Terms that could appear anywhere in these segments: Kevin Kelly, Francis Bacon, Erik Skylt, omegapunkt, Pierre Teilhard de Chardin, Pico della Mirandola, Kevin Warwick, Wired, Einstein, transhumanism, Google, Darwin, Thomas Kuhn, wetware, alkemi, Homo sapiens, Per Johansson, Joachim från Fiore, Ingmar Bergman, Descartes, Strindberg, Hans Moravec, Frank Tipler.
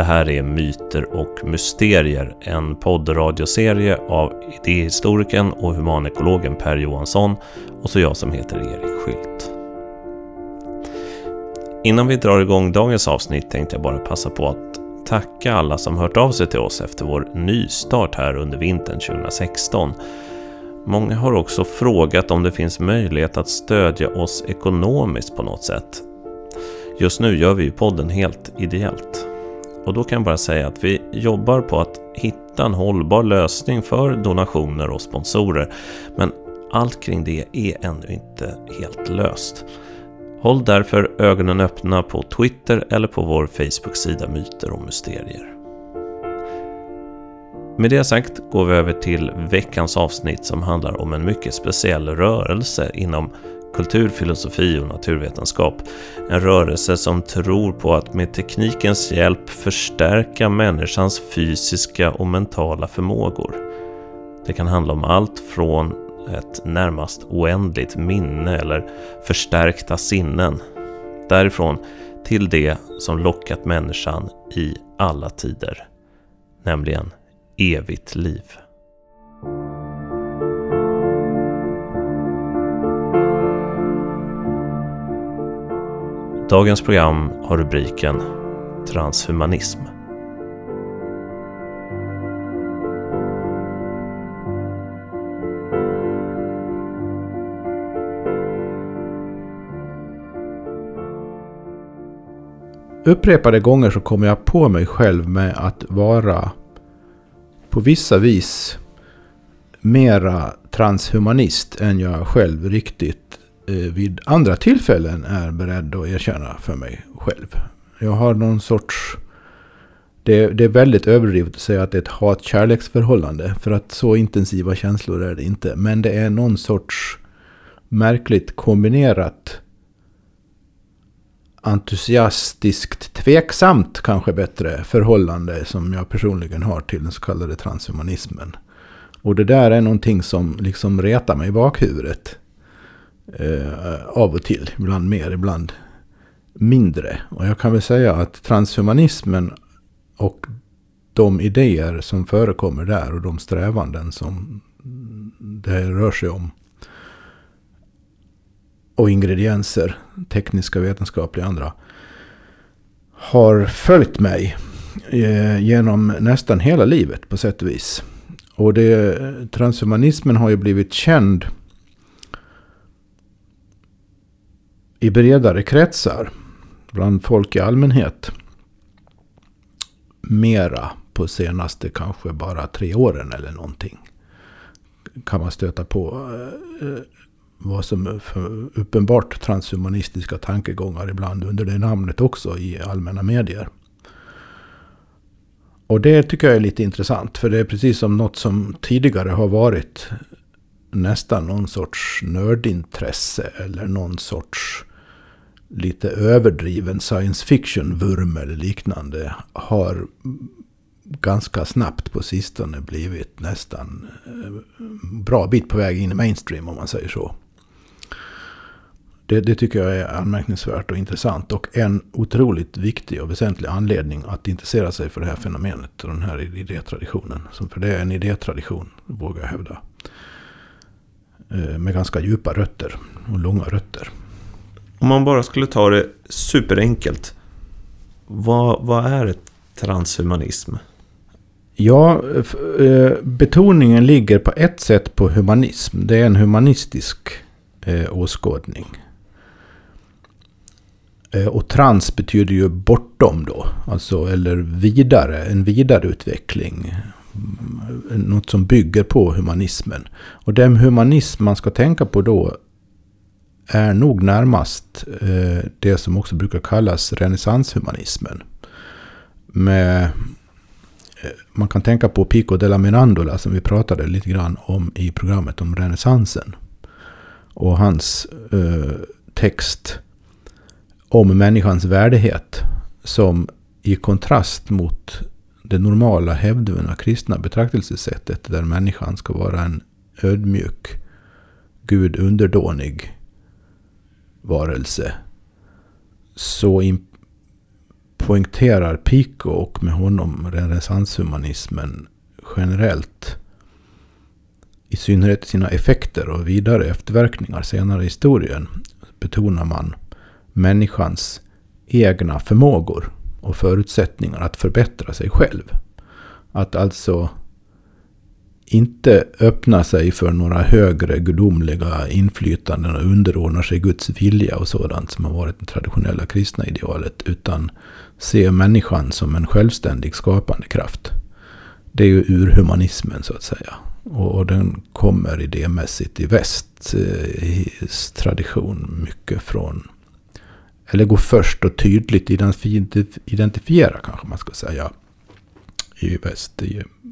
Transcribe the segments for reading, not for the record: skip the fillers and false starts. Det här är Myter och mysterier, en poddradioserie av idéhistorikern och humanekologen Per Johansson och så jag som heter Erik Skylt. Innan vi drar igång dagens avsnitt tänkte jag bara passa på att tacka alla som hört av sig till oss efter vår nystart här under vintern 2016. Många har också frågat om det finns möjlighet att stödja oss ekonomiskt på något sätt. Just nu gör vi ju podden helt ideellt. Och då kan jag bara säga att vi jobbar på att hitta en hållbar lösning för donationer och sponsorer. Men allt kring det är ännu inte helt löst. Håll därför ögonen öppna på Twitter eller på vår Facebook-sida Myter och mysterier. Med det sagt går vi över till veckans avsnitt som handlar om en mycket speciell rörelse inom kultur, filosofi och naturvetenskap. En rörelse som tror på att med teknikens hjälp förstärka människans fysiska och mentala förmågor. Det kan handla om allt från ett närmast oändligt minne eller förstärkta sinnen. Därifrån till det som lockat människan i alla tider, nämligen evigt liv. Dagens program har rubriken Transhumanism. Upprepade gånger så kommer jag på mig själv med att vara på vissa vis mera transhumanist än jag själv riktigt vid andra tillfällen är beredd att erkänna för mig själv. Jag har någon sorts... Det är väldigt överdrivet att säga att det är ett hat-kärleksförhållande, för att så intensiva känslor är det inte. Men det är någon sorts märkligt kombinerat entusiastiskt tveksamt, kanske bättre, förhållande som jag personligen har till den så kallade transhumanismen. Och det där är någonting som liksom retar mig i bakhuvudet. Av och till, ibland mer, ibland mindre. Och jag kan väl säga att transhumanismen och de idéer som förekommer där och de strävanden som det rör sig om och ingredienser, tekniska, vetenskapliga och andra, har följt mig genom nästan hela livet på sätt och vis. Och transhumanismen har ju blivit känd i bredare kretsar, bland folk i allmänhet, mera på senaste kanske bara 3 åren eller någonting. Kan man stöta på vad som uppenbart transhumanistiska tankegångar ibland under det namnet också i allmänna medier. Och det tycker jag är lite intressant, för det är precis som något som tidigare har varit nästan någon sorts nördintresse eller någon sorts lite överdriven science fiction-vurm eller liknande, har ganska snabbt på sistone blivit nästan bra bit på väg in i mainstream, om man säger så. Det tycker jag är anmärkningsvärt och intressant, och en otroligt viktig och väsentlig anledning att intressera sig för det här fenomenet och den här idétraditionen. För det är en idétradition, vågar jag hävda, med ganska djupa rötter och långa rötter. Om man bara skulle ta det superenkelt, vad är transhumanism? Ja, betoningen ligger på ett sätt på humanism. Det är en humanistisk åskådning. Och trans betyder ju bortom då, alltså, eller vidare, en vidareutveckling. Något som bygger på humanismen. Och den humanism man ska tänka på då är nog närmast det som också brukar kallas renässanshumanismen. Man kan tänka på Pico della Mirandola som vi pratade lite grann om i programmet om renässansen. Och hans text om människans värdighet som i kontrast mot det normala hävdvunna kristna betraktelsesättet där människan ska vara en ödmjuk, Gud underdånig varelse, så poängterar Pico och med honom renässanshumanismen generellt, i synnerhet sina effekter och vidare efterverkningar senare i historien, betonar man människans egna förmågor och förutsättningar att förbättra sig själv. Att alltså inte öppna sig för några högre gudomliga inflytanden och underordna sig Guds vilja och sådant som har varit det traditionella kristna idealet, utan se människan som en självständig skapande kraft. Det är ju ur humanismen så att säga. Och den kommer idémässigt i väst i tradition mycket från, eller går först och tydligt identifiera kanske man ska säga i väst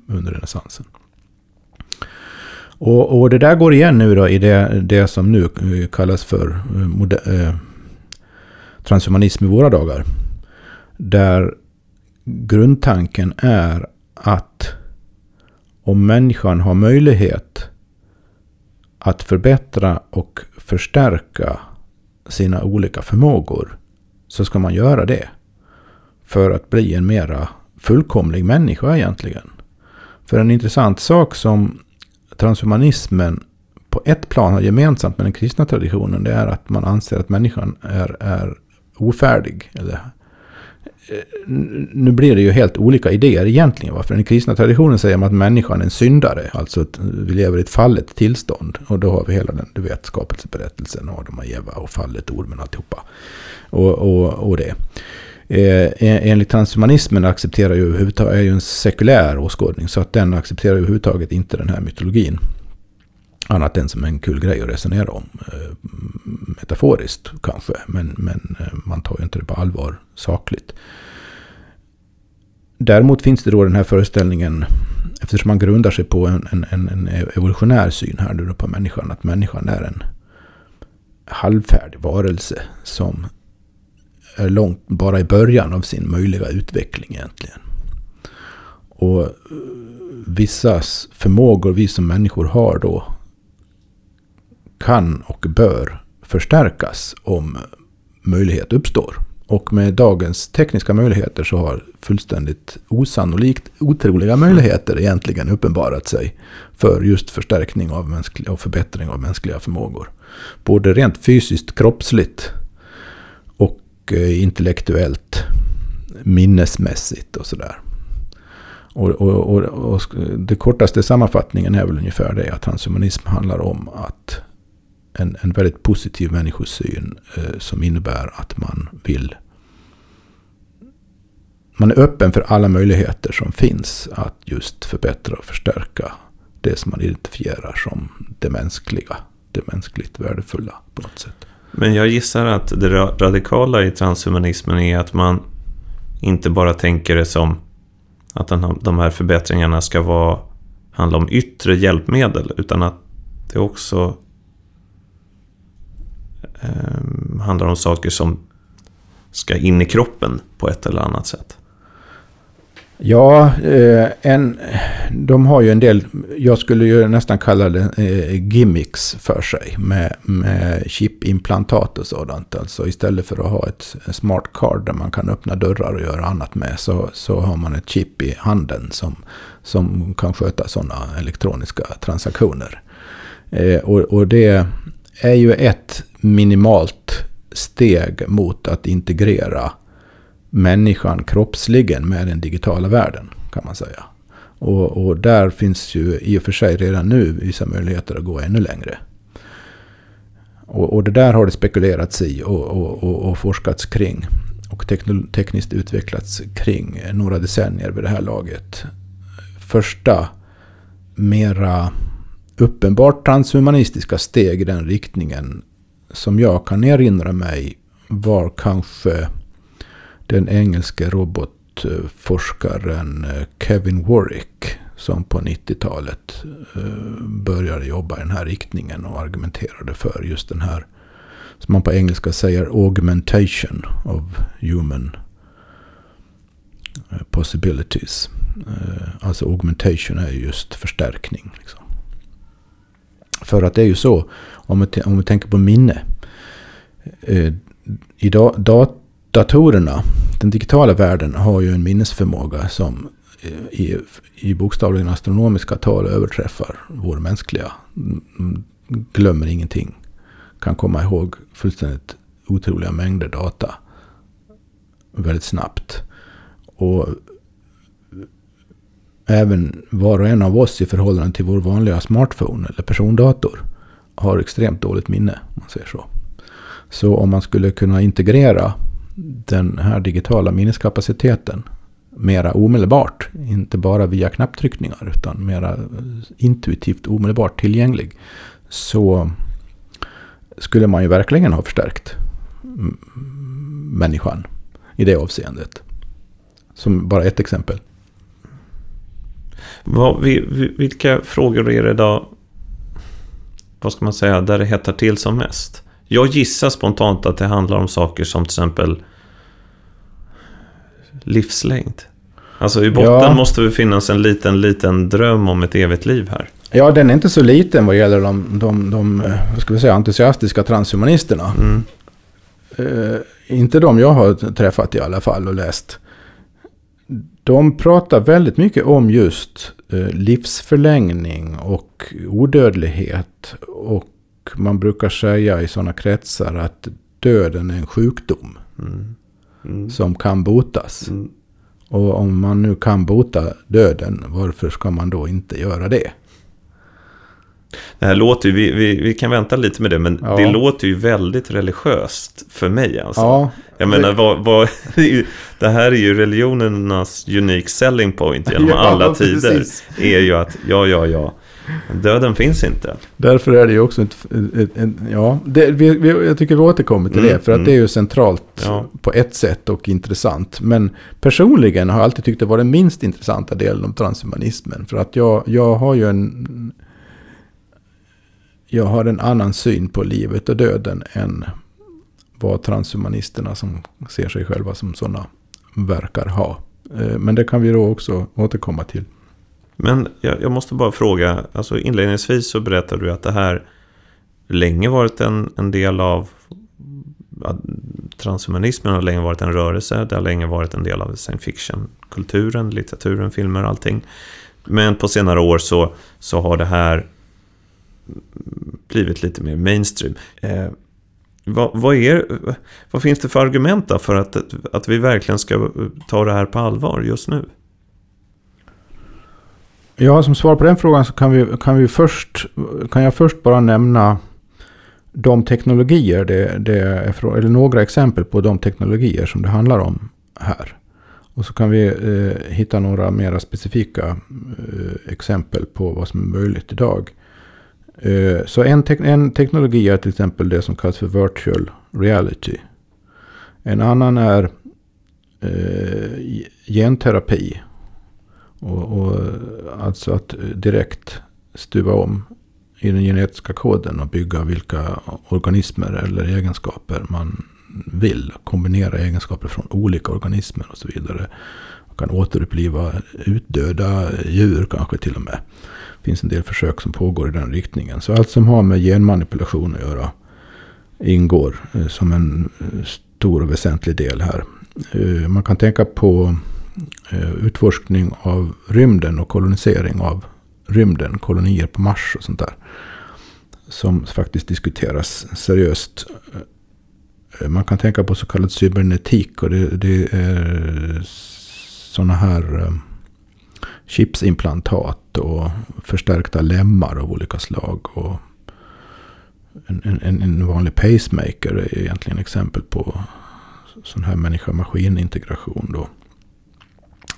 under renässansen. Och det där går igen nu då i det som nu kallas för transhumanism i våra dagar. Där grundtanken är att om människan har möjlighet att förbättra och förstärka sina olika förmågor, så ska man göra det för att bli en mera fullkomlig människa egentligen. För en intressant sak som transhumanismen på ett plan har gemensamt med den kristna traditionen, det är att man anser att människan är ofärdig. Eller, nu blir det ju helt olika idéer egentligen. Varför den kristna traditionen säger man att människan är en syndare, alltså att vi lever i ett fallet tillstånd, och då har vi hela den, du vet, skapelseberättelsen, Adam och Eva och fallet, ormen, alltihopa och det. Enligt transhumanismen accepterar ju, är ju en sekulär åskådning, så att den accepterar ju överhuvudtaget inte den här mytologin annat än som en kul grej att resonera om, metaforiskt kanske, men man tar ju inte det på allvar sakligt. Däremot finns det då den här föreställningen, eftersom man grundar sig på en evolutionär syn här då på människan, att människan är en halvfärdig varelse som är långt bara i början av sin möjliga utveckling egentligen. Och vissa förmågor vi som människor har då kan och bör förstärkas om möjlighet uppstår. Och med dagens tekniska möjligheter så har fullständigt osannolikt otroliga möjligheter egentligen uppenbarat sig för just förstärkning av mänskliga och förbättring av mänskliga förmågor. Både rent fysiskt, kroppsligt och intellektuellt, minnesmässigt och sådär. Och det kortaste sammanfattningen är väl ungefär det att transhumanism handlar om att en väldigt positiv människosyn som innebär att man är öppen för alla möjligheter som finns att just förbättra och förstärka det som man identifierar som det mänskliga, det mänskligt värdefulla på något sätt. Men jag gissar att det radikala i transhumanismen är att man inte bara tänker det som att de här förbättringarna ska handla om yttre hjälpmedel, utan att det också handlar om saker som ska in i kroppen på ett eller annat sätt. Ja, de har ju en del, jag skulle ju nästan kalla det gimmicks för sig med chipimplantat och sådant. Alltså istället för att ha ett smart card där man kan öppna dörrar och göra annat med, så har man ett chip i handen som kan sköta sådana elektroniska transaktioner. Och det är ju ett minimalt steg mot att integrera människan kroppsligen med den digitala världen kan man säga. Och där finns ju i och för sig redan nu vissa möjligheter att gå ännu längre. Och det där har det spekulerats i och forskats kring och tekniskt utvecklats kring några decennier vid det här laget. Första mera uppenbart transhumanistiska steg i den riktningen som jag kan erinra mig var kanske den engelske robotforskaren Kevin Warwick som på 90-talet började jobba i den här riktningen och argumenterade för just den här, som man på engelska säger, augmentation of human possibilities. Alltså augmentation är just förstärkning liksom. För att det är ju så, om vi tänker på minne, idag datorerna Den digitala världen har ju en minnesförmåga som i bokstavligen astronomiska tal överträffar vår mänskliga. Glömmer ingenting. Kan komma ihåg fullständigt otroliga mängder data väldigt snabbt. Och även var och en av oss i förhållande till vår vanliga smartphone eller persondator har extremt dåligt minne, om man säger så. Så om man skulle kunna integrera den här digitala minneskapaciteten mera omedelbart, inte bara via knapptryckningar utan mera intuitivt omedelbart tillgänglig, så skulle man ju verkligen ha förstärkt människan i det avseendet. Som bara ett exempel. Vilka frågor är det då, vad ska man säga, där det hettar till som mest? Jag gissar spontant att det handlar om saker som till exempel livslängd. Alltså i botten måste det finnas en liten dröm om ett evigt liv här. Ja, den är inte så liten vad gäller de entusiastiska transhumanisterna. Mm. Inte de jag har träffat i alla fall och läst. De pratar väldigt mycket om just livsförlängning och odödlighet. Och man brukar säga i sådana kretsar att döden är en sjukdom som kan botas. Mm. Och om man nu kan bota döden, varför ska man då inte göra det? Det här låter ju, vi kan vänta lite med det, men det låter ju väldigt religiöst för mig. Alltså. Ja, jag menar, det här är ju religionernas unique selling point genom alla tider. Precis. Är ju att, döden finns inte. Därför är det ju också jag tycker vi återkommer till det, för att det är ju centralt på ett sätt och intressant. Men personligen har jag alltid tyckt det var den minst intressanta delen om transhumanismen, för att jag har en annan syn på livet och döden än vad transhumanisterna som ser sig själva som sådana verkar ha. Men det kan vi då också återkomma till. Men jag måste bara fråga, alltså inledningsvis så berättade du att det här länge varit en del av, transhumanismen har länge varit en rörelse, det har länge varit en del av science fiction, kulturen, litteraturen, filmer, allting. Men på senare år så har det här blivit lite mer mainstream. Vad finns det för argument då för att vi verkligen ska ta det här på allvar just nu? Ja, som svar på den frågan så kan jag först bara nämna de teknologier eller några exempel på de teknologier som det handlar om här. Och så kan vi hitta några mer specifika exempel på vad som är möjligt idag. Så en teknologi är till exempel det som kallas för virtual reality. En annan är genterapi. Och alltså att direkt stuva om i den genetiska koden och bygga vilka organismer eller egenskaper man vill. Kombinera egenskaper från olika organismer och så vidare. Man kan återuppliva utdöda djur kanske till och med. Det finns en del försök som pågår i den riktningen. Så allt som har med genmanipulation att göra ingår som en stor och väsentlig del här. Man kan tänka på utforskning av rymden och kolonisering av rymden, kolonier på Mars och sånt där, som faktiskt diskuteras seriöst. Man kan tänka på så kallad cybernetik, och det är sådana här chipsimplantat och förstärkta lemmar av olika slag, och en vanlig pacemaker är egentligen exempel på sån här människa-maskin-integration då.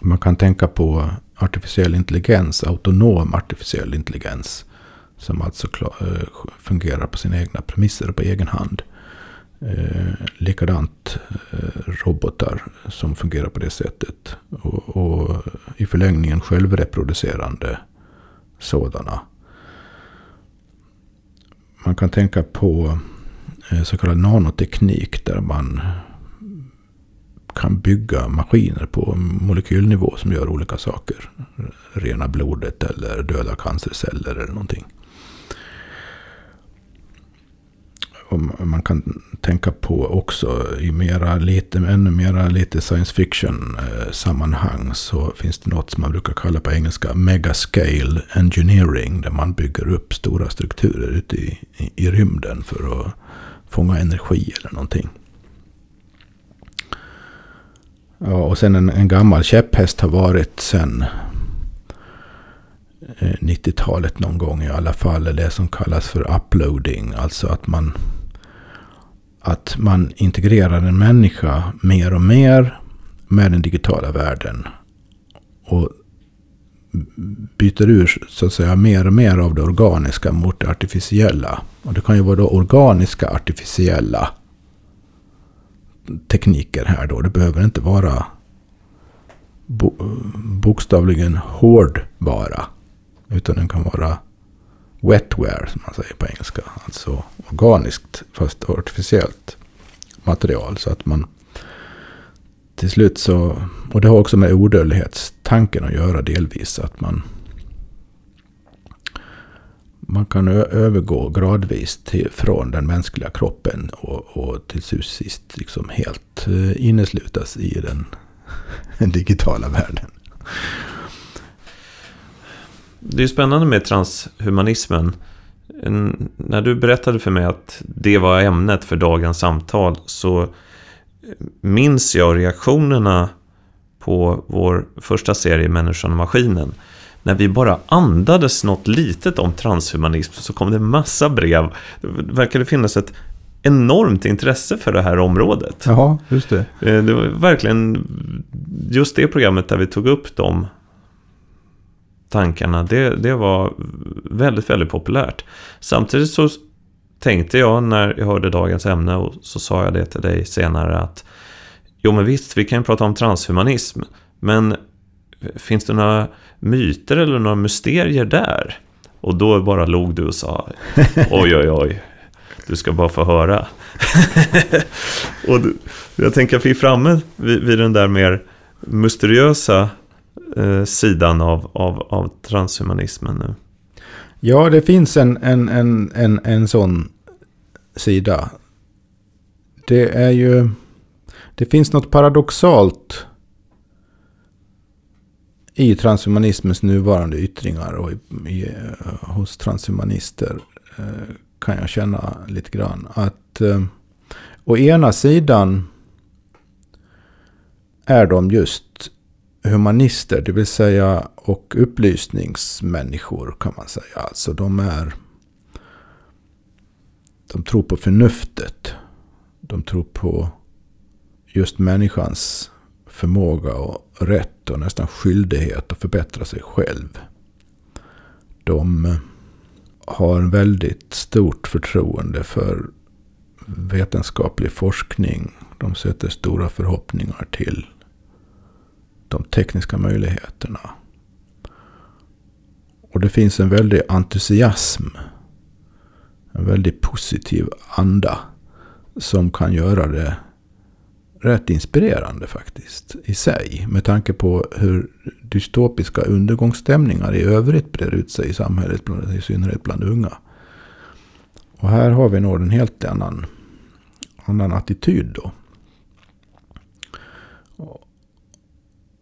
Man kan tänka på artificiell intelligens, autonom artificiell intelligens, som alltså fungerar på sina egna premisser och på egen hand. Likadant robotar som fungerar på det sättet, och i förlängningen självreproducerande sådana. Man kan tänka på så kallad nanoteknik, där man kan bygga maskiner på molekylnivå som gör olika saker. Rena blodet eller döda cancerceller eller någonting. om man kan tänka på också i ännu mera lite science fiction sammanhang, så finns det något som man brukar kalla på engelska megascale engineering, där man bygger upp stora strukturer ute i rymden för att fånga energi eller någonting. Ja, och sen en gammal käpphäst har varit sen 90-talet någon gång i alla fall, eller det som kallas för uploading, alltså att man integrerar en människa mer och mer med den digitala världen och byter ur så att säga mer och mer av det organiska mot det artificiella, och det kan ju vara då organiska artificiella tekniker här då, det behöver inte vara bokstavligen hårdvara, utan den kan vara wetware som man säger på engelska, alltså organiskt fast artificiellt material, så att man till slut så, och det har också med odödlighetstanken att göra delvis, att man kan övergå gradvis från den mänskliga kroppen och till sist liksom helt inneslutas i den digitala världen. Det är spännande med transhumanismen. När du berättade för mig att det var ämnet för dagens samtal, så minns jag reaktionerna på vår första serie Människan och maskinen. När vi bara andades något litet om transhumanism så kom det en massa brev. Det verkade finnas ett enormt intresse för det här området. Ja, just det. Det var verkligen just det programmet där vi tog upp de tankarna. Det var väldigt, väldigt populärt. Samtidigt så tänkte jag när jag hörde dagens ämne, och så sa jag det till dig senare, att jo men visst, vi kan prata om transhumanism, men finns det några myter eller några mysterier där? Och då bara log du och sa oj, du ska bara få höra. Och jag tänker att vi är framme vid den där mer mysteriösa sidan av transhumanismen nu. Ja, det finns en sån sida. Det finns något paradoxalt i transhumanismens nuvarande yttringar och hos transhumanister kan jag känna lite grann att å ena sidan är de just humanister, det vill säga och upplysningsmänniskor kan man säga, alltså de tror på förnuftet, de tror på just människans förmåga och rätt och nästan skyldighet att förbättra sig själv. De har en väldigt stort förtroende för vetenskaplig forskning. De sätter stora förhoppningar till de tekniska möjligheterna. Och det finns en väldig entusiasm, en väldigt positiv anda som kan göra det rätt inspirerande faktiskt i sig, med tanke på hur dystopiska undergångsstämningar i övrigt brer ut sig i samhället, i synnerhet bland unga. Och här har vi nog en helt annan attityd då.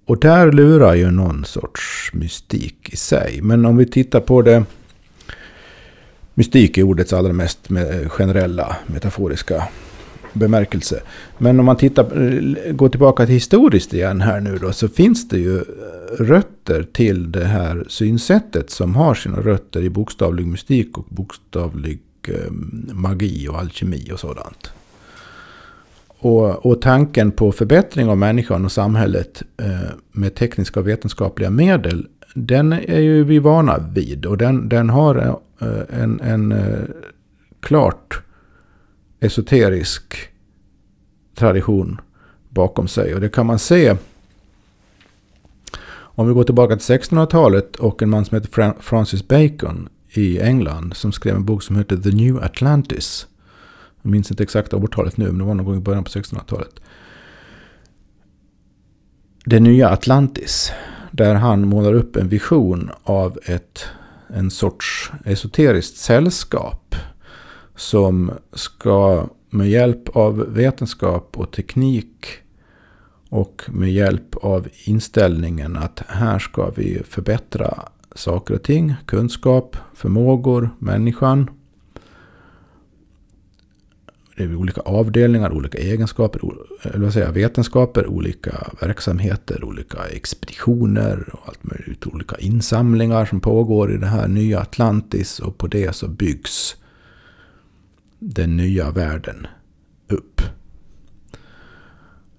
Och där lurar ju någon sorts mystik i sig. Men om vi tittar på det, mystik är ordets allra mest generella metaforiska bemärkelse. Men om man går tillbaka till historiskt igen här nu då, så finns det ju rötter till det här synsättet som har sina rötter i bokstavlig mystik och bokstavlig magi och alkemi och sådant. Och tanken på förbättring av människan och samhället med tekniska och vetenskapliga medel, den är ju vi vana vid, och den har en klart esoterisk tradition bakom sig. Och det kan man se om vi går tillbaka till 1600-talet och en man som heter Francis Bacon i England som skrev en bok som heter The New Atlantis. Jag minns inte exakt årtalet nu, men det var någon gång i början på 1600-talet. Det nya Atlantis, där han målar upp en vision av en sorts esoteriskt sällskap som ska med hjälp av vetenskap och teknik och med hjälp av inställningen att här ska vi förbättra saker och ting, kunskap, förmågor, människan. Det är olika avdelningar, olika egenskaper, vetenskaper, olika verksamheter, olika expeditioner och allt möjligt, olika insamlingar som pågår i det här nya Atlantis, och på det så byggs den nya världen upp.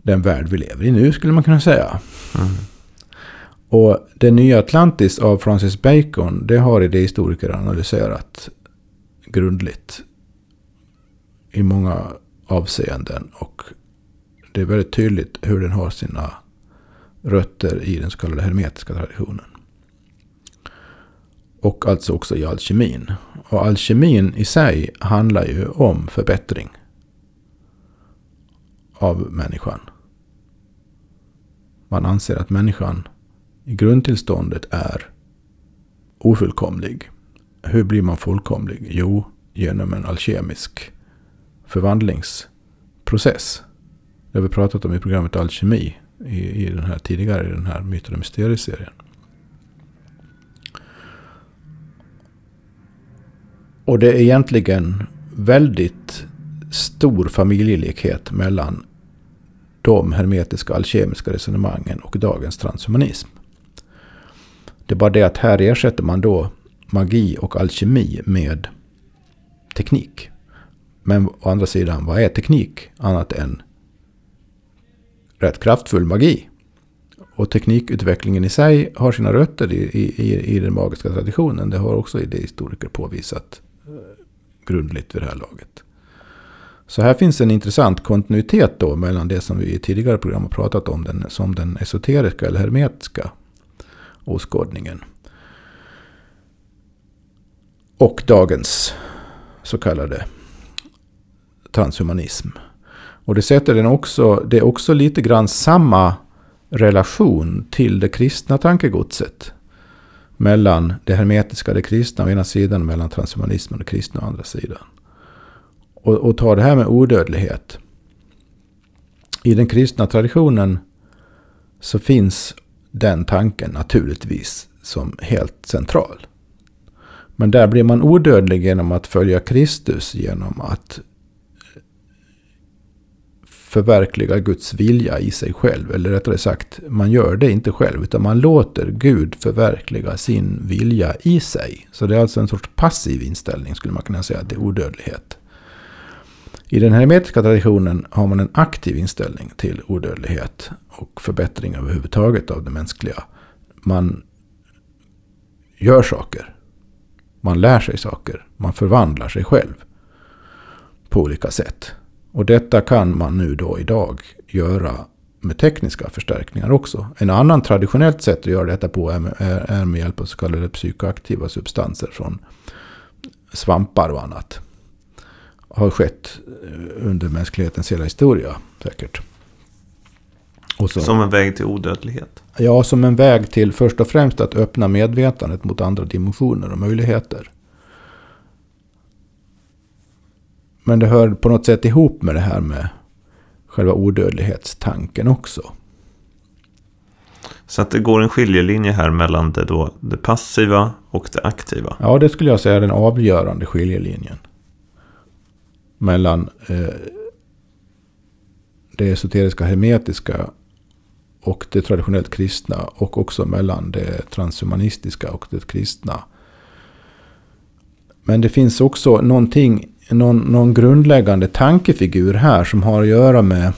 Den värld vi lever i nu skulle man kunna säga. Mm. Och den nya Atlantis av Francis Bacon, det har idéhistoriker analyserat grundligt i många avseenden, och det är väldigt tydligt hur den har sina rötter i den så kallade hermetiska traditionen. Och alltså också i alkemin. Och alkemin i sig handlar ju om förbättring av människan. Man anser att människan i grundtillståndet är ofullkomlig. Hur blir man fullkomlig? Jo, genom en alkemisk förvandlingsprocess. Det har vi pratat om i programmet Alkemi i den här tidigare, i den här Myter och Mysterier-serien. Och det är egentligen väldigt stor familjelikhet mellan de hermetiska alkemiska resonemangen och dagens transhumanism. Det är bara det att här ersätter man då magi och alkemi med teknik. Men å andra sidan, vad är teknik annat än rätt kraftfull magi? Och teknikutvecklingen i sig har sina rötter i den magiska traditionen. Det har också idéhistoriker påvisat grundligt vid det här laget. Så här finns en intressant kontinuitet då mellan det som vi i tidigare program har pratat om, som den esoteriska eller hermetiska åskådningen, och dagens så kallade transhumanism. Och det sätter den också, det är också lite grann samma relation till det kristna tankegodset. Mellan det hermetiska, det kristna å ena sidan, mellan transhumanismen och kristna å andra sidan. Och ta det här med odödlighet. I den kristna traditionen så finns den tanken naturligtvis som helt central. Men där blir man odödlig genom att följa Kristus, genom att förverkliga Guds vilja i sig själv. Eller rättare sagt, man gör det inte själv, utan man låter Gud förverkliga sin vilja i sig. Så det är alltså en sorts passiv inställning, skulle man kunna säga, till odödlighet. I den hermetiska traditionen har man en aktiv inställning till odödlighet och förbättring överhuvudtaget av det mänskliga. Man gör saker, man lär sig saker, man förvandlar sig själv på olika sätt. Och detta kan man nu då idag göra med tekniska förstärkningar också. En annan traditionellt sätt att göra detta på är med hjälp av så kallade psykoaktiva substanser från svampar och annat. Har skett under mänsklighetens hela historia säkert. Och så, som en väg till odödlighet? Ja, som en väg till först och främst att öppna medvetandet mot andra dimensioner och möjligheter. Men det hör på något sätt ihop med det här med själva odödlighetstanken också. Så att det går en skiljelinje här mellan det passiva och det aktiva? Ja, det skulle jag säga är den avgörande skiljelinjen. Mellan det esoteriska hermetiska och det traditionellt kristna, och också mellan det transhumanistiska och det kristna. Men det finns också någon grundläggande tankefigur här som har att göra med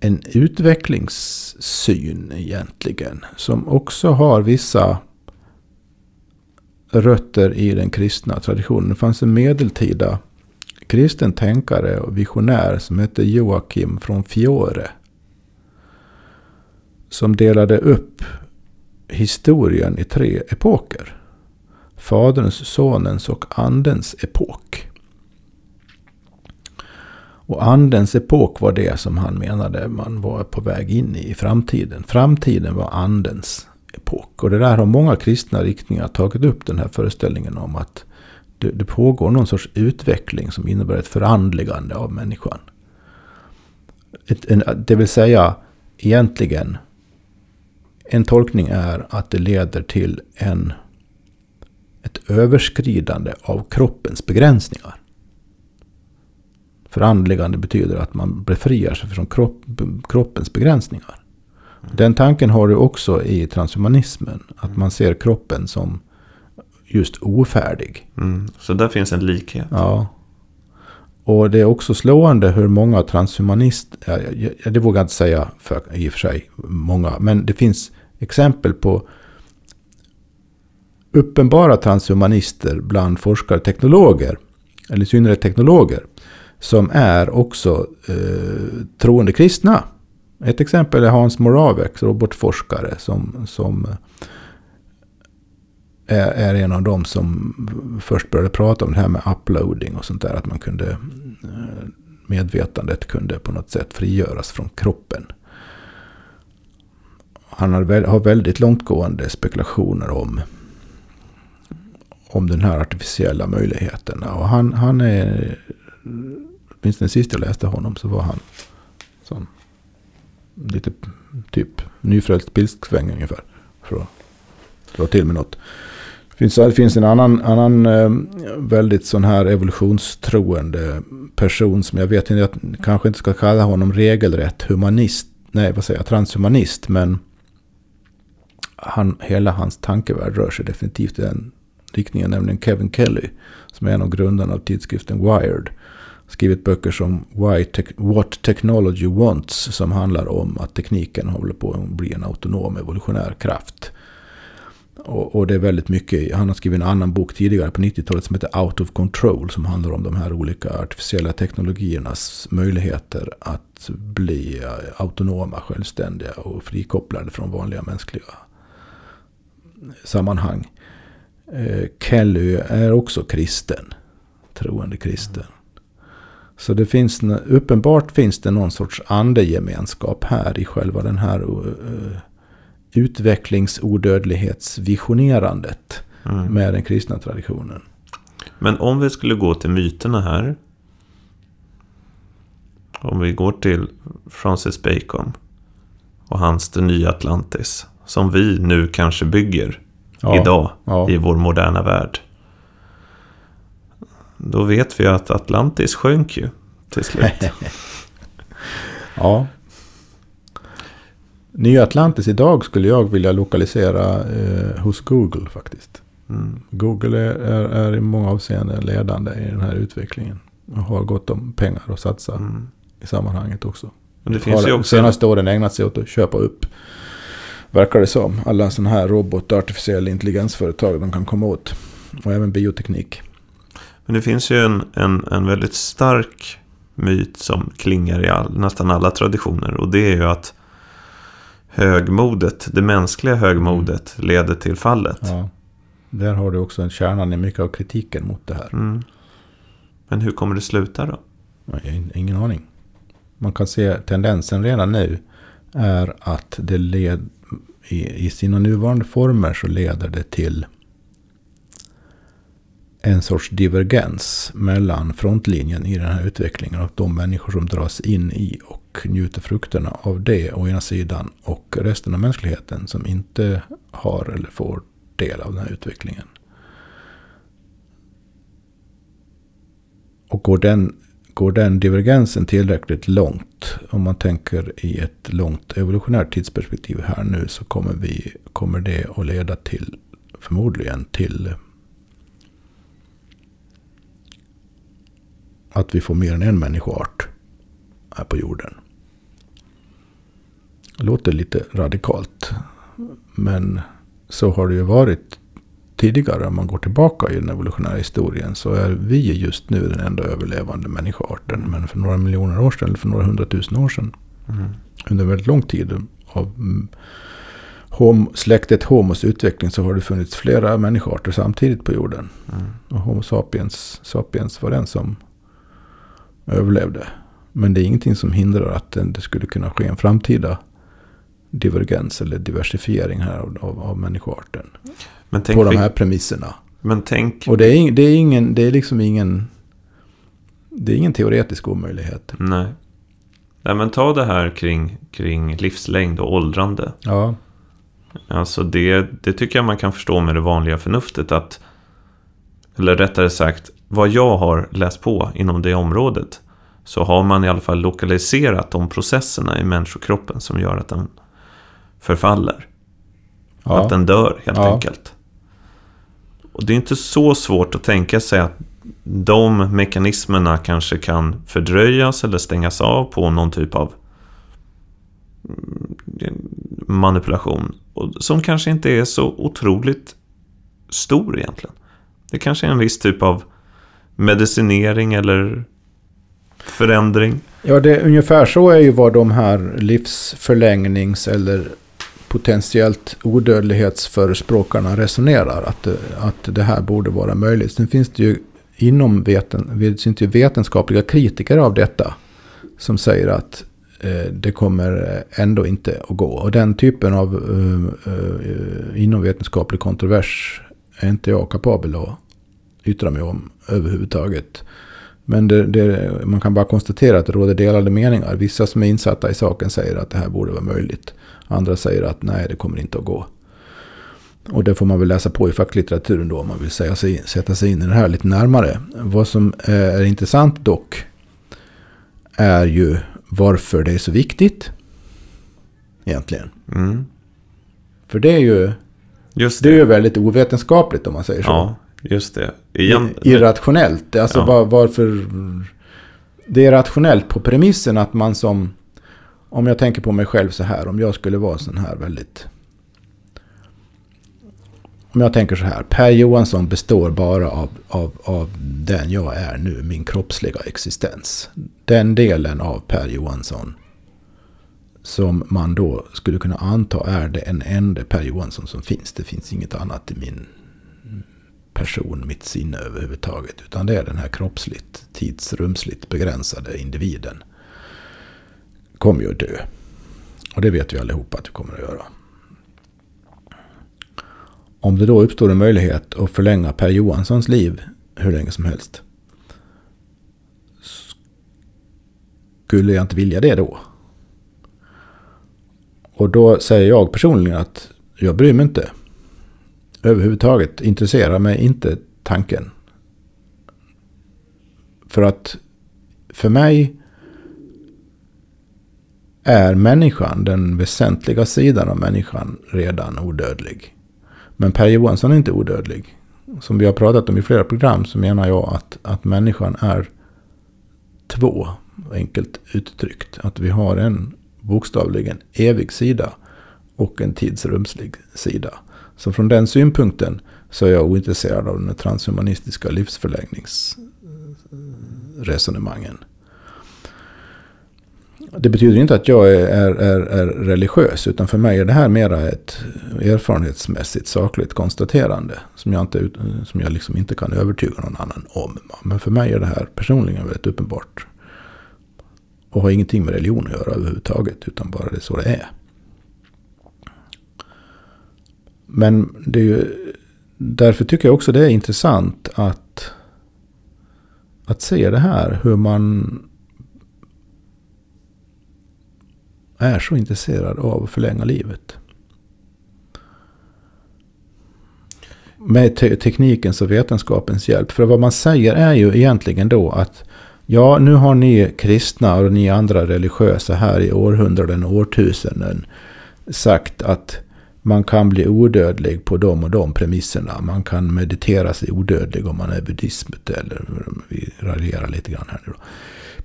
en utvecklingssyn egentligen, som också har vissa rötter i den kristna traditionen. Det fanns en medeltida kristen tänkare och visionär som hette Joachim från Fiore, som delade upp historien i 3 epoker. Faderns, sonens och andens epok. Och andens epok var det som han menade man var på väg in i framtiden. Framtiden var andens epok. Och det där har många kristna riktningar tagit upp, den här föreställningen om att det pågår någon sorts utveckling som innebär ett förandligande av människan. Det vill säga egentligen, en tolkning är att det leder till ett överskridande av kroppens begränsningar. Förandligande betyder att man befriar sig från kroppens begränsningar. Den tanken har du också i transhumanismen, att man ser kroppen som just ofärdig. Mm. Så där finns en likhet. Ja. Och det är också slående hur många transhumanister, det vågar jag inte säga för, i och för sig många, men det finns exempel på uppenbara transhumanister bland forskare och teknologer, eller i synnerhet teknologer, som är också troende kristna. Ett exempel är Hans Moravec, robotforskare, som är en av dem som först började prata om det här med uploading och sånt där, att man kunde, medvetandet kunde på något sätt frigöras från kroppen. Han har väldigt långtgående spekulationer om den här artificiella möjligheten, och han är, åtminstone sist jag läste honom så var han sån lite typ nyfrälst pilskväng ungefär, för att dra till med något. Det finns en annan väldigt sån här evolutionstroende person som jag vet inte, jag kanske inte ska kalla honom regelrätt humanist, transhumanist, men hela hans tankevärld rör sig definitivt i den riktningen, nämligen Kevin Kelly, som är en av grundarna av tidskriften Wired. Skrivit böcker som What Technology Wants, som handlar om att tekniken håller på att bli en autonom evolutionär kraft. Och det är väldigt mycket, han har skrivit en annan bok tidigare på 90-talet som heter Out of Control, som handlar om de här olika artificiella teknologiernas möjligheter att bli autonoma, självständiga och frikopplade från vanliga mänskliga sammanhang. Kelly är också kristen, troende kristen. Så det finns, uppenbart finns det någon sorts andegemenskap här i själva den här utvecklingsodödlighetsvisionerandet med den kristna traditionen. Men om vi skulle gå till myterna här, om vi går till Francis Bacon och hans Den nya Atlantis, som vi nu kanske bygger idag i vår moderna värld. Då vet vi att Atlantis sjönk ju till slut. Ja. Nya Atlantis idag skulle jag vilja lokalisera hos Google faktiskt. Mm. Google är i många avseenden ledande i den här utvecklingen. Och har gott om pengar att satsa i sammanhanget också. Men det finns ju också senaste åren ägnat sig åt att köpa upp, verkar det som, alla sådana här robot- och artificiell intelligensföretag de kan komma åt. Och även bioteknik. Men det finns ju en väldigt stark myt som klingar i nästan alla traditioner, och det är ju att högmodet, det mänskliga högmodet, leder till fallet. Ja. Där har du också en kärnan i mycket av kritiken mot det här. Mm. Men hur kommer det sluta då? Ingen aning. Man kan se tendensen redan nu är att det i sina nuvarande former så leder det till en sorts divergens mellan frontlinjen i den här utvecklingen och de människor som dras in i och njuter frukterna av det å ena sidan, och resten av mänskligheten som inte har eller får del av den här utvecklingen. Och går den divergensen tillräckligt långt, om man tänker i ett långt evolutionärt tidsperspektiv här nu, så kommer det att leda till, förmodligen till att vi får mer än en människoart här på jorden. Det låter lite radikalt, men så har det ju varit tidigare. Om man går tillbaka i den evolutionära historien så är vi just nu den enda överlevande människoarten. Men för några miljoner år sedan, eller för några 100 000 år sedan, under väldigt lång tid av släktet Homos utveckling, så har det funnits flera människoarter samtidigt på jorden. Och Homo sapiens var den som överlevde. Men det är ingenting som hindrar att det skulle kunna ske en framtida divergens eller diversifiering här av människoarten. Men på de här premisserna. Men tänk... Och det är ingen teoretisk omöjlighet. Nej. Nej, men ta det här kring livslängd och åldrande. Ja. Alltså det tycker jag man kan förstå med det vanliga förnuftet att, eller rättare sagt, vad jag har läst på inom det området, så har man i alla fall lokaliserat de processerna i människokroppen som gör att den förfaller. Ja. Att den dör helt enkelt. Och det är inte så svårt att tänka sig att de mekanismerna kanske kan fördröjas eller stängas av på någon typ av manipulation som kanske inte är så otroligt stor egentligen. Det kanske är en viss typ av medicinering eller förändring. Ja, det ungefär så är ju vad de här livsförlängnings- eller potentiellt odödlighetsförespråkarna resonerar, att det här borde vara möjligt. Sen finns det ju vetenskapliga kritiker av detta som säger att det kommer ändå inte att gå. Och den typen av inomvetenskaplig kontrovers är inte jag kapabel att yttra mig om överhuvudtaget. Men man kan bara konstatera att det råder delade meningar. Vissa som är insatta i saken säger att det här borde vara möjligt. Andra säger att nej, det kommer inte att gå. Och det får man väl läsa på i facklitteraturen då om man vill sätta sig in i det här lite närmare. Vad som är intressant dock är ju varför det är så viktigt egentligen. Mm. För det är ju det är väldigt ovetenskapligt om man säger så. Ja, just det. Irrationellt. Alltså varför det är rationellt på premissen att man som, om jag tänker på mig själv så här, om jag skulle vara sån här väldigt... Om jag tänker så här, Per Johansson består bara av den jag är nu, min kroppsliga existens. Den delen av Per Johansson som man då skulle kunna anta är det en enda Per Johansson som finns. Det finns inget annat i min person, mitt sinne överhuvudtaget, utan det är den här kroppsligt, tidsrumsligt begränsade individen. Kommer ju att dö. Och det vet vi allihopa att du kommer att göra. Om det då uppstår en möjlighet att förlänga Per Johanssons liv hur länge som helst, skulle jag inte vilja det då? Och då säger jag personligen att jag bryr mig inte. Överhuvudtaget intresserar mig inte tanken. För att för mig är människan, den väsentliga sidan av människan, redan odödlig. Men Per Johansson är inte odödlig. Som vi har pratat om i flera program så menar jag att människan är två, enkelt uttryckt. Att vi har en bokstavligen evig sida och en tidsrumslig sida. Så från den synpunkten så är jag ointresserad av den transhumanistiska livsförlängningsresonemangen. Det betyder inte att jag är religiös, utan för mig är det här mera ett erfarenhetsmässigt sakligt konstaterande som jag liksom inte kan övertyga någon annan om. Men för mig är det här personligen väldigt uppenbart och har ingenting med religion att göra överhuvudtaget, utan bara det är så det är. Men det är ju, därför tycker jag också det är intressant att se det här, hur man är så intresserad av att förlänga livet. Med teknikens och vetenskapens hjälp. För vad man säger är ju egentligen då att ja, nu har ni kristna och ni andra religiösa här i århundraden och årtusenden sagt att man kan bli odödlig på de och de premisserna. Man kan meditera sig odödlig om man är buddhismet, eller vi raljerar lite grann här nu då.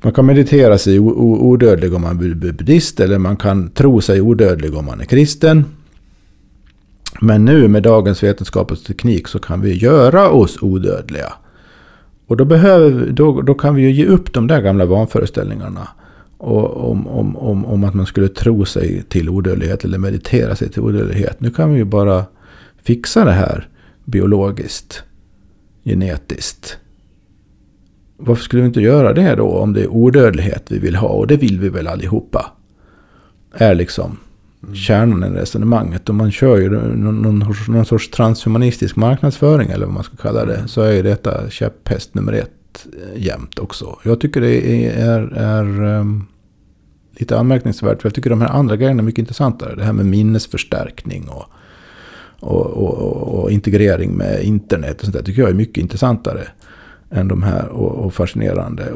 Man kan meditera sig odödlig om man är buddhist, eller man kan tro sig odödlig om man är kristen. Men nu med dagens vetenskap och teknik så kan vi göra oss odödliga. Och då kan vi ju ge upp de där gamla vanföreställningarna om att man skulle tro sig till odödlighet eller meditera sig till odödlighet. Nu kan vi ju bara fixa det här biologiskt, genetiskt. Varför skulle vi inte göra det då om det är odödlighet vi vill ha? Och det vill vi väl allihopa. Är liksom kärnan i resonemanget. Om man kör ju någon sorts transhumanistisk marknadsföring eller vad man ska kalla det, så är ju detta käpphäst nummer ett jämt också. Jag tycker det är lite anmärkningsvärt, för jag tycker de här andra grejerna är mycket intressantare. Det här med minnesförstärkning och integrering med internet och sånt där tycker jag är mycket intressantare än de här, och fascinerande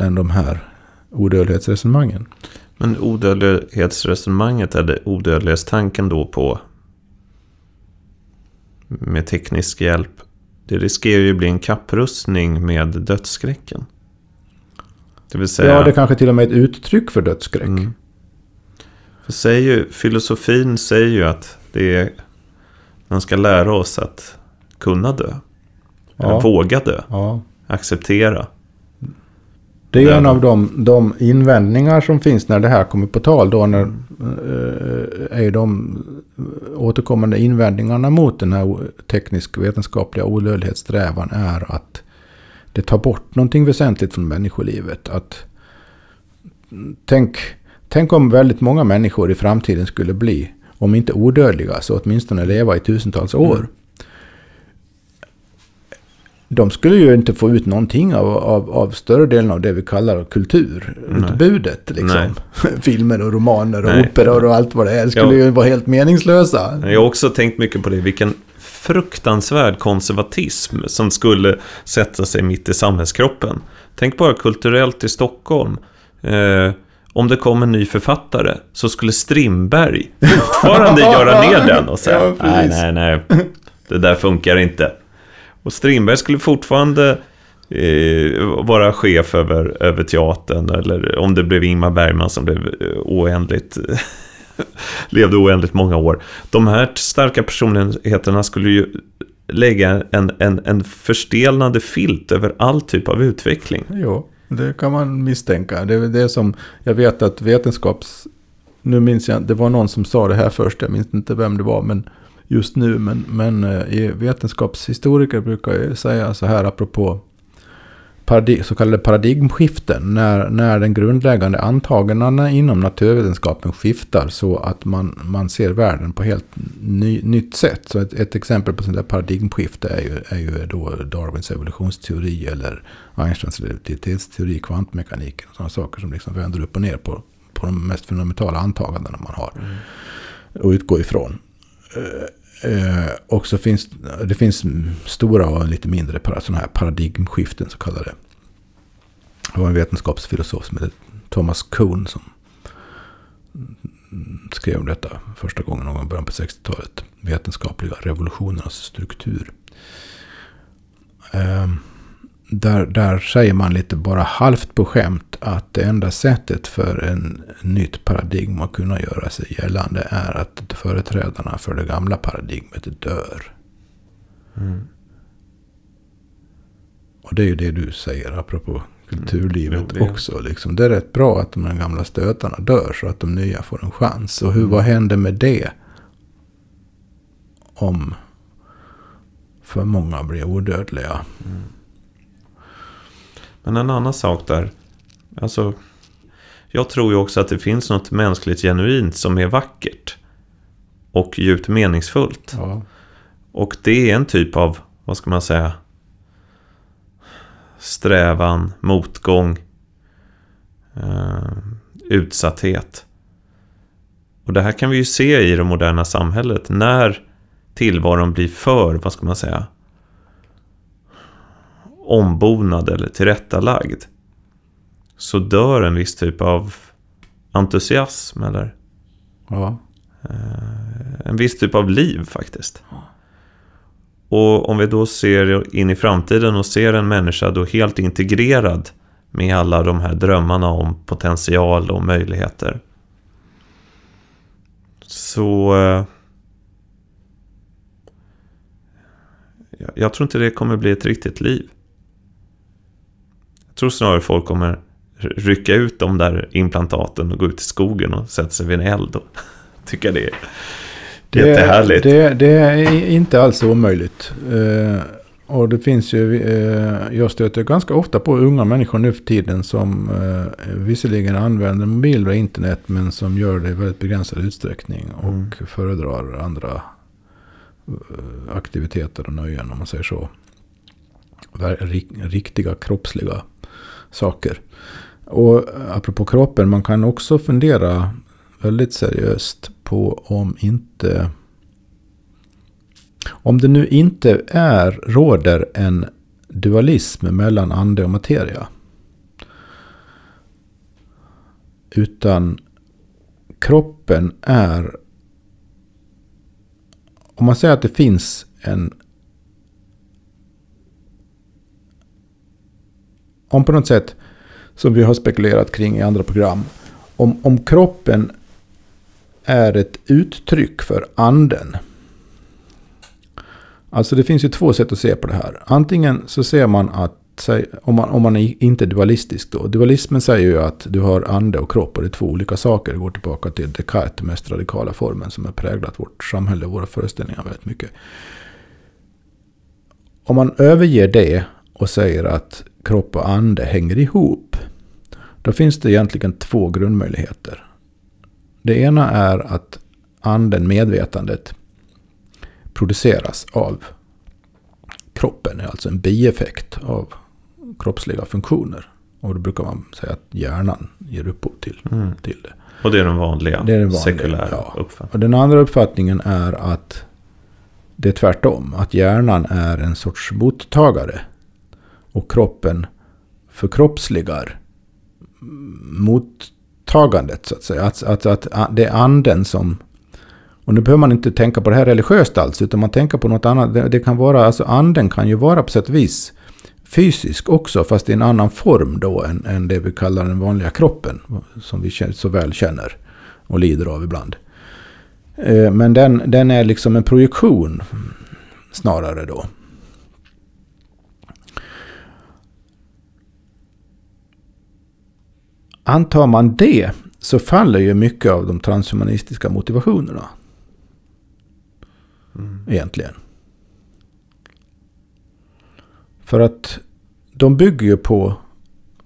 än de här odödlighetsresonemangen. Men odödlighetsresonemanget, är det odödlighetstanken då på med teknisk hjälp? Det riskerar ju bli en kapprustning med dödsskräcken. Det vill säga, ja, det kanske till och med ett uttryck för dödsskräck. Mm. Filosofin säger ju att man ska lära oss att kunna dö. Ja. Eller våga dö. Ja. Acceptera. Det är en av de invändningar som finns när det här kommer på tal. Då när, är de återkommande invändningarna mot den här teknisk-vetenskapliga odödlighetssträvan är att det tar bort någonting väsentligt från människolivet. Att, tänk om väldigt många människor i framtiden skulle bli, om inte odödliga, så åtminstone leva i tusentals år. Mm. De skulle ju inte få ut någonting av större delen av det vi kallar kulturutbudet. Liksom. Filmer och romaner och operor och allt vad det är skulle ju vara helt meningslösa. Jag har också tänkt mycket på det. Vilken fruktansvärd konservatism som skulle sätta sig mitt i samhällskroppen. Tänk bara kulturellt i Stockholm. Om det kom en ny författare så skulle Strindberg fortfarande göra ner den och säga nej, det där funkar inte. Och Strindberg skulle fortfarande vara chef över teatern, eller om det blev Ingmar Bergman som blev levde oändligt många år. De här starka personligheterna skulle ju lägga en förstelnande filt över all typ av utveckling. Jo, det kan man misstänka. Det är det som jag vet att nu minns jag, det var någon som sa det här först, jag minns inte vem det var, men just nu, men vetenskapshistoriker brukar ju säga så här apropå så kallade paradigmskiften, när den grundläggande antagandena inom naturvetenskapen skiftar så att man ser världen på helt nytt sätt. Så ett exempel på sådant där paradigmskifte är ju då Darwins evolutionsteori eller Einsteins relativitetsteori, kvantmekaniken och sådana saker som liksom vänder upp och ner på de mest fundamentala antagandena man har och utgår ifrån. Och så finns stora och lite mindre sådana här paradigmskiften så kallade. Det var en vetenskapsfilosof som heter Thomas Kuhn som skrev om detta första gången någon gång början på 60-talet. Vetenskapliga revolutionernas struktur. Där säger man lite bara halvt på skämt att det enda sättet för en nytt paradigm att kunna göra sig gällande är att företrädarna för det gamla paradigmet dör. Mm. Och det är ju det du säger apropå kulturlivet också. Liksom. Det är rätt bra att de här gamla stötarna dör så att de nya får en chans. Och vad händer med det om för många blir odödliga? Mm. Men en annan sak där, alltså, jag tror ju också att det finns något mänskligt genuint som är vackert och djupt meningsfullt. Ja. Och det är en typ av, vad ska man säga, strävan, motgång, utsatthet. Och det här kan vi ju se i det moderna samhället när tillvaron blir för, vad ska man säga, ombonad eller tillrättalagd, så dör en viss typ av entusiasm eller en viss typ av liv faktiskt. Och om vi då ser in i framtiden och ser en människa då helt integrerad med alla de här drömmarna om potential och möjligheter, så jag tror inte det kommer bli ett riktigt liv. Jag tror snarare folk kommer rycka ut de där implantaten och gå ut i skogen och sätta sig vid en eld och tycker det är jättehärligt. Det är inte alls omöjligt. Och det finns ju, jag stöter ganska ofta på unga människor nu för tiden som visserligen använder mobil och internet men som gör det i väldigt begränsad utsträckning och föredrar andra aktiviteter och nöjen, om man säger så. Riktiga kroppsliga saker. Och apropå kroppen, man kan också fundera väldigt seriöst på om det nu inte råder en dualism mellan ande och materia, utan kroppen är, om man säger att det finns en, om på något sätt som vi har spekulerat kring i andra program, om kroppen är ett uttryck för anden. Alltså det finns ju två sätt att se på det här. Antingen så ser man att, om man är inte dualistisk då. Dualismen säger ju att du har ande och kropp och det är två olika saker. Det går tillbaka till Descartes, den mest radikala formen som har präglat vårt samhälle och våra föreställningar väldigt mycket. Om man överger det och säger att kropp och ande hänger ihop, då finns det egentligen två grundmöjligheter. Det ena är att anden, medvetandet, produceras av kroppen, är alltså en bieffekt av kroppsliga funktioner. Och då brukar man säga att hjärnan ger upphov till det. Och det är den vanliga, sekulära uppfattningen. Och den andra uppfattningen är att det är tvärtom, att hjärnan är en sorts mottagare och kroppen förkroppsligar mottagandet, så att säga. Att det är anden som... Och nu behöver man inte tänka på det här religiöst alls, utan man tänker på något annat. Det kan vara, alltså anden kan ju vara på sätt och vis fysisk också, fast i en annan form då än det vi kallar den vanliga kroppen, som vi så väl känner och lider av ibland. Men den är liksom en projektion snarare då. Antar man det, så faller ju mycket av de transhumanistiska motivationerna. Egentligen. För att de bygger ju på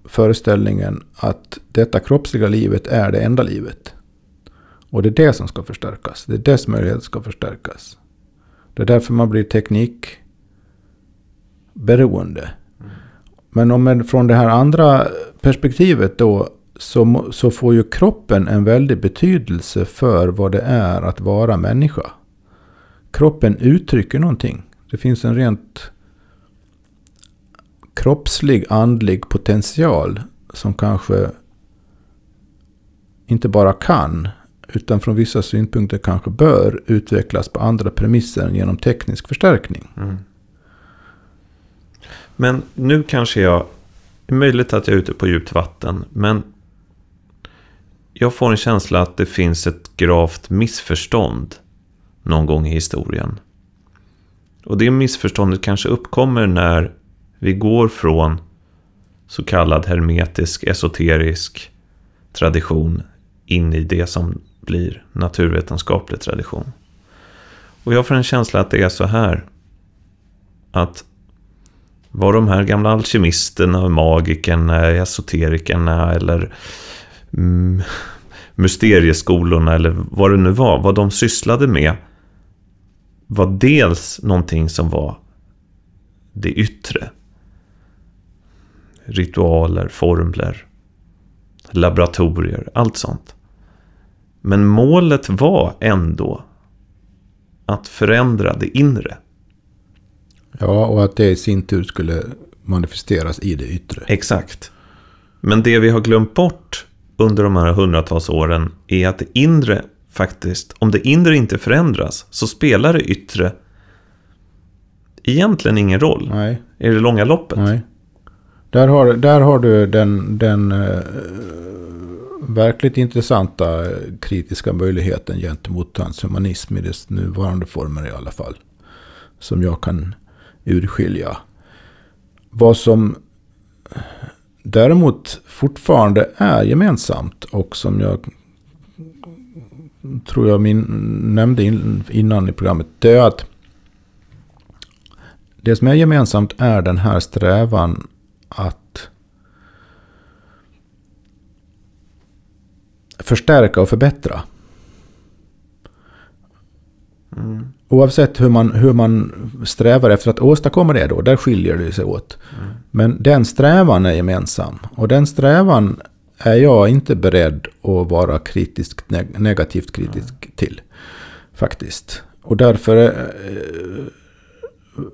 föreställningen att detta kroppsliga livet är det enda livet. Och det är det som ska förstärkas. Det är dess möjlighet ska förstärkas. Det är därför man blir teknikberoende. Men om man från det här andra perspektivet då, så får ju kroppen en väldig betydelse för vad det är att vara människa. Kroppen uttrycker någonting. Det finns en rent kroppslig, andlig potential som kanske inte bara kan, utan från vissa synpunkter kanske bör utvecklas på andra premisser än genom teknisk förstärkning. Men nu kanske jag, det är möjligt att jag är ute på djupt vatten, men jag får en känsla att det finns ett gravt missförstånd någon gång i historien. Och det missförståndet kanske uppkommer när vi går från så kallad hermetisk, esoterisk tradition in i det som blir naturvetenskaplig tradition. Och jag får en känsla att det är så här, att var de här gamla alkemisterna, magikerna, esoterikerna eller mysterieskolorna eller vad det nu var, vad de sysslade med var dels någonting som var det yttre. Ritualer, formler, laboratorier, allt sånt. Men målet var ändå att förändra det inre. Ja, och att det i sin tur skulle manifesteras i det yttre. Exakt. Men det vi har glömt bort under de här 100-tals åren är att det inre faktiskt, om det inre inte förändras, så spelar det yttre egentligen ingen roll. Nej. I det långa loppet. Nej. Där har du den verkligt intressanta kritiska möjligheten gentemot transhumanism i dess nuvarande former i alla fall. Som jag kan urskilja. Vad som däremot fortfarande är gemensamt och som jag tror jag nämnde innan i programmet, det är att Det som är gemensamt är den här strävan att förstärka och förbättra. Mm. Oavsett hur man strävar efter att åstadkomma det då, där skiljer det sig åt. Mm. Men den strävan är gemensam. Och den strävan är jag inte beredd att vara kritiskt, negativt kritisk till. Faktiskt. Och därför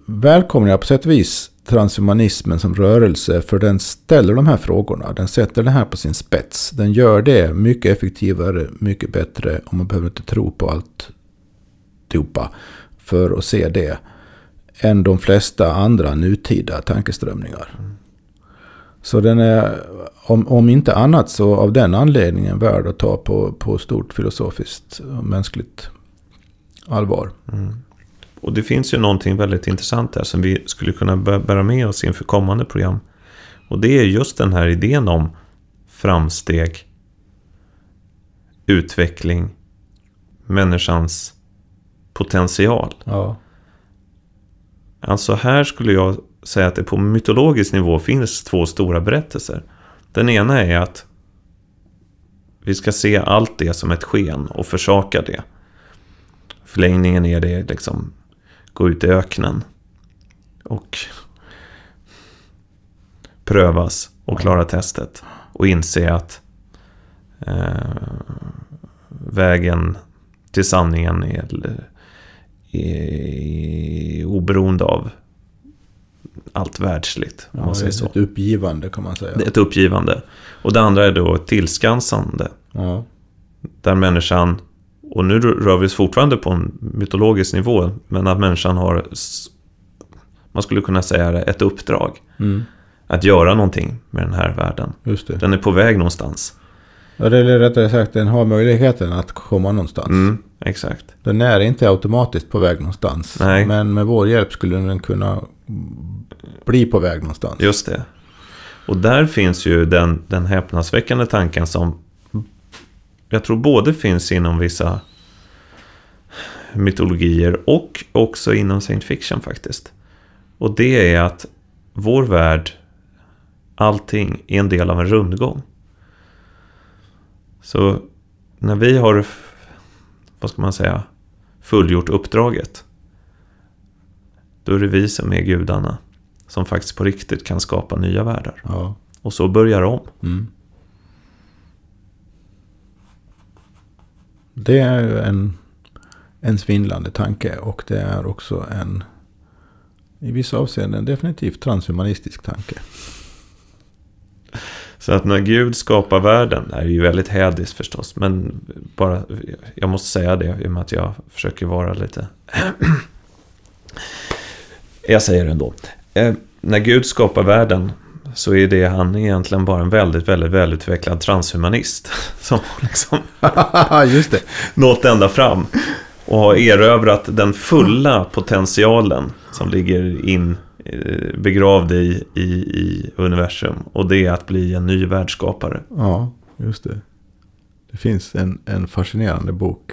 välkomnar jag på sätt och vis transhumanismen som rörelse, för den ställer de här frågorna, den sätter det här på sin spets, den gör det mycket effektivare, mycket bättre, och man behöver inte tro på allt dopa för att se det än de flesta andra nutida tankeströmningar. Så den är, om inte annat så av den anledningen, värd att ta på stort filosofiskt och mänskligt allvar. Mm. Och det finns ju någonting väldigt intressant där som vi skulle kunna bära med oss inför kommande program. Och det är just den här idén om framsteg, utveckling, människans potential. Ja. Alltså här skulle jag säga att det på mytologisk nivå finns två stora berättelser. Den ena är att vi ska se allt det som ett sken och försaka det. Förlängningen är det liksom gå ut i öknen och prövas och klara testet och inse att vägen till sanningen är oberoende av allt världsligt. Ja, det är så. Ett uppgivande kan man säga. Det är ett uppgivande. Och det andra är då tillskansande. Ja. Där människan, och nu rör vi oss fortfarande på en mytologisk nivå, men att människan har, man skulle kunna säga det, ett uppdrag. Mm. Att göra någonting med den här världen. Just det. Den är på väg någonstans. Ja, det är rättare sagt, den har möjligheten att komma någonstans. Mm, exakt. Den är inte automatiskt på väg någonstans. Nej. Men med vår hjälp skulle den kunna bli på väg någonstans. Just det. Och där finns ju den häpnadsväckande tanken som jag tror både finns inom vissa mytologier och också inom science fiction faktiskt. Och det är att vår värld, allting, är en del av en rundgång. Så när vi har, vad ska man säga, fullgjort uppdraget, då är det vi som är gudarna som faktiskt på riktigt kan skapa nya världar. Ja. Och så börjar om. Mm. Det är ju en svindlande tanke, och det är också en, i vissa avseenden, definitivt transhumanistisk tanke. Så att när Gud skapar världen, är ju väldigt hädiskt förstås, men bara, jag måste säga det i och med att jag försöker vara lite jag säger det ändå. När Gud skapar världen så är det han egentligen bara en väldigt, väldigt välutvecklad transhumanist som liksom just det, nått ända fram och har erövrat den fulla potentialen som ligger begravd i universum, och det är att bli en ny världsskapare. Ja, just det. Det finns en fascinerande bok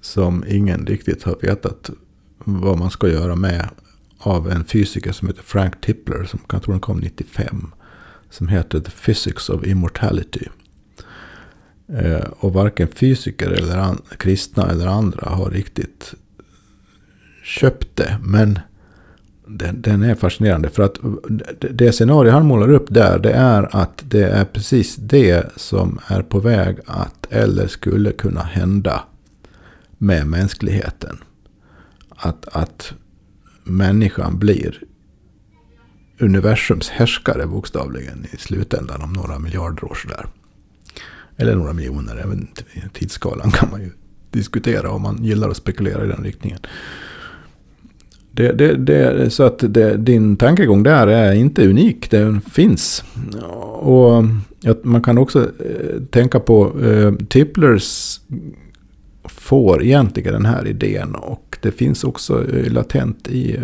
som ingen riktigt har vetat vad man ska göra med, av en fysiker som heter Frank Tipler, som jag tror den kom 95, som heter The Physics of Immortality. Och varken fysiker eller kristna eller andra har riktigt köpt det, men den är fascinerande, för att det scenario han målar upp där, det är att det är precis det som är på väg att eller skulle kunna hända med mänskligheten. Att människan blir universums härskare bokstavligen i slutändan om några miljarder år sådär. Eller några miljoner, även tidsskalan kan man ju diskutera om man gillar att spekulera i den riktningen. Så att din tankegång där är inte unik, den finns. Och att man kan också tänka på Tiplers får egentligen den här idén, och det finns också latent i,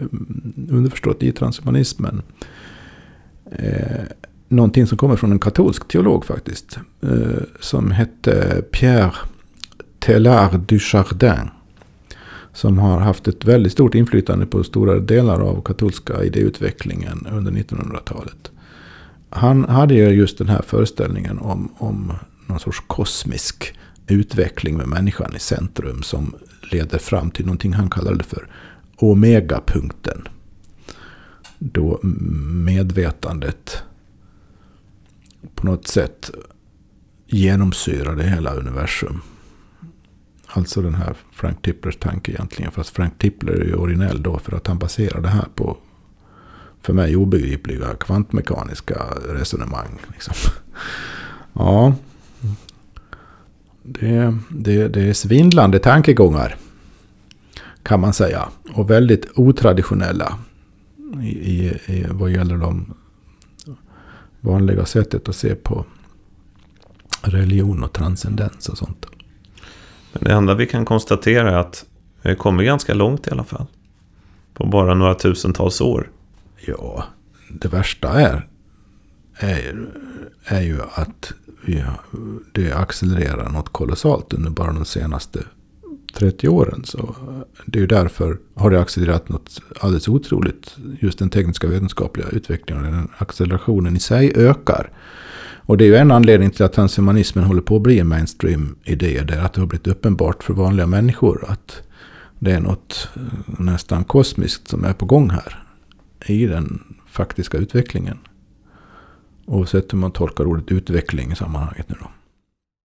underförstått i transhumanismen, någonting som kommer från en katolsk teolog faktiskt, som hette Pierre Teilhard de Chardin, som har haft ett väldigt stort inflytande på stora delar av katolska idéutvecklingen under 1900-talet. Han hade ju just den här föreställningen om någon sorts kosmisk utveckling med människan i centrum som leder fram till någonting han kallade för omegapunkten. Då medvetandet på något sätt genomsyrar det hela universum. Alltså den här Frank Tiplers tanke egentligen, fast Frank Tipler är ju originell då för att han baserar det här på för mig obegripliga kvantmekaniska resonemang. Liksom. Ja, det är svindlande tankegångar kan man säga, och väldigt otraditionella i vad gäller de vanliga sättet att se på religion och transcendens och sånt. Men det enda vi kan konstatera är att vi kommer ganska långt i alla fall. På bara några tusentals år. Ja, det värsta är ju att det accelererar något kolossalt under bara de senaste 30 åren. Så det är ju därför har det accelererat något alldeles otroligt. Just den tekniska vetenskapliga utvecklingen och den accelerationen i sig ökar. Och det är ju en anledning till att transhumanismen håller på att bli en mainstream-idé. Det är att det har blivit uppenbart för vanliga människor att det är något nästan kosmiskt som är på gång här i den faktiska utvecklingen. Oavsett hur man tolkar ordet utveckling i sammanhanget nu då.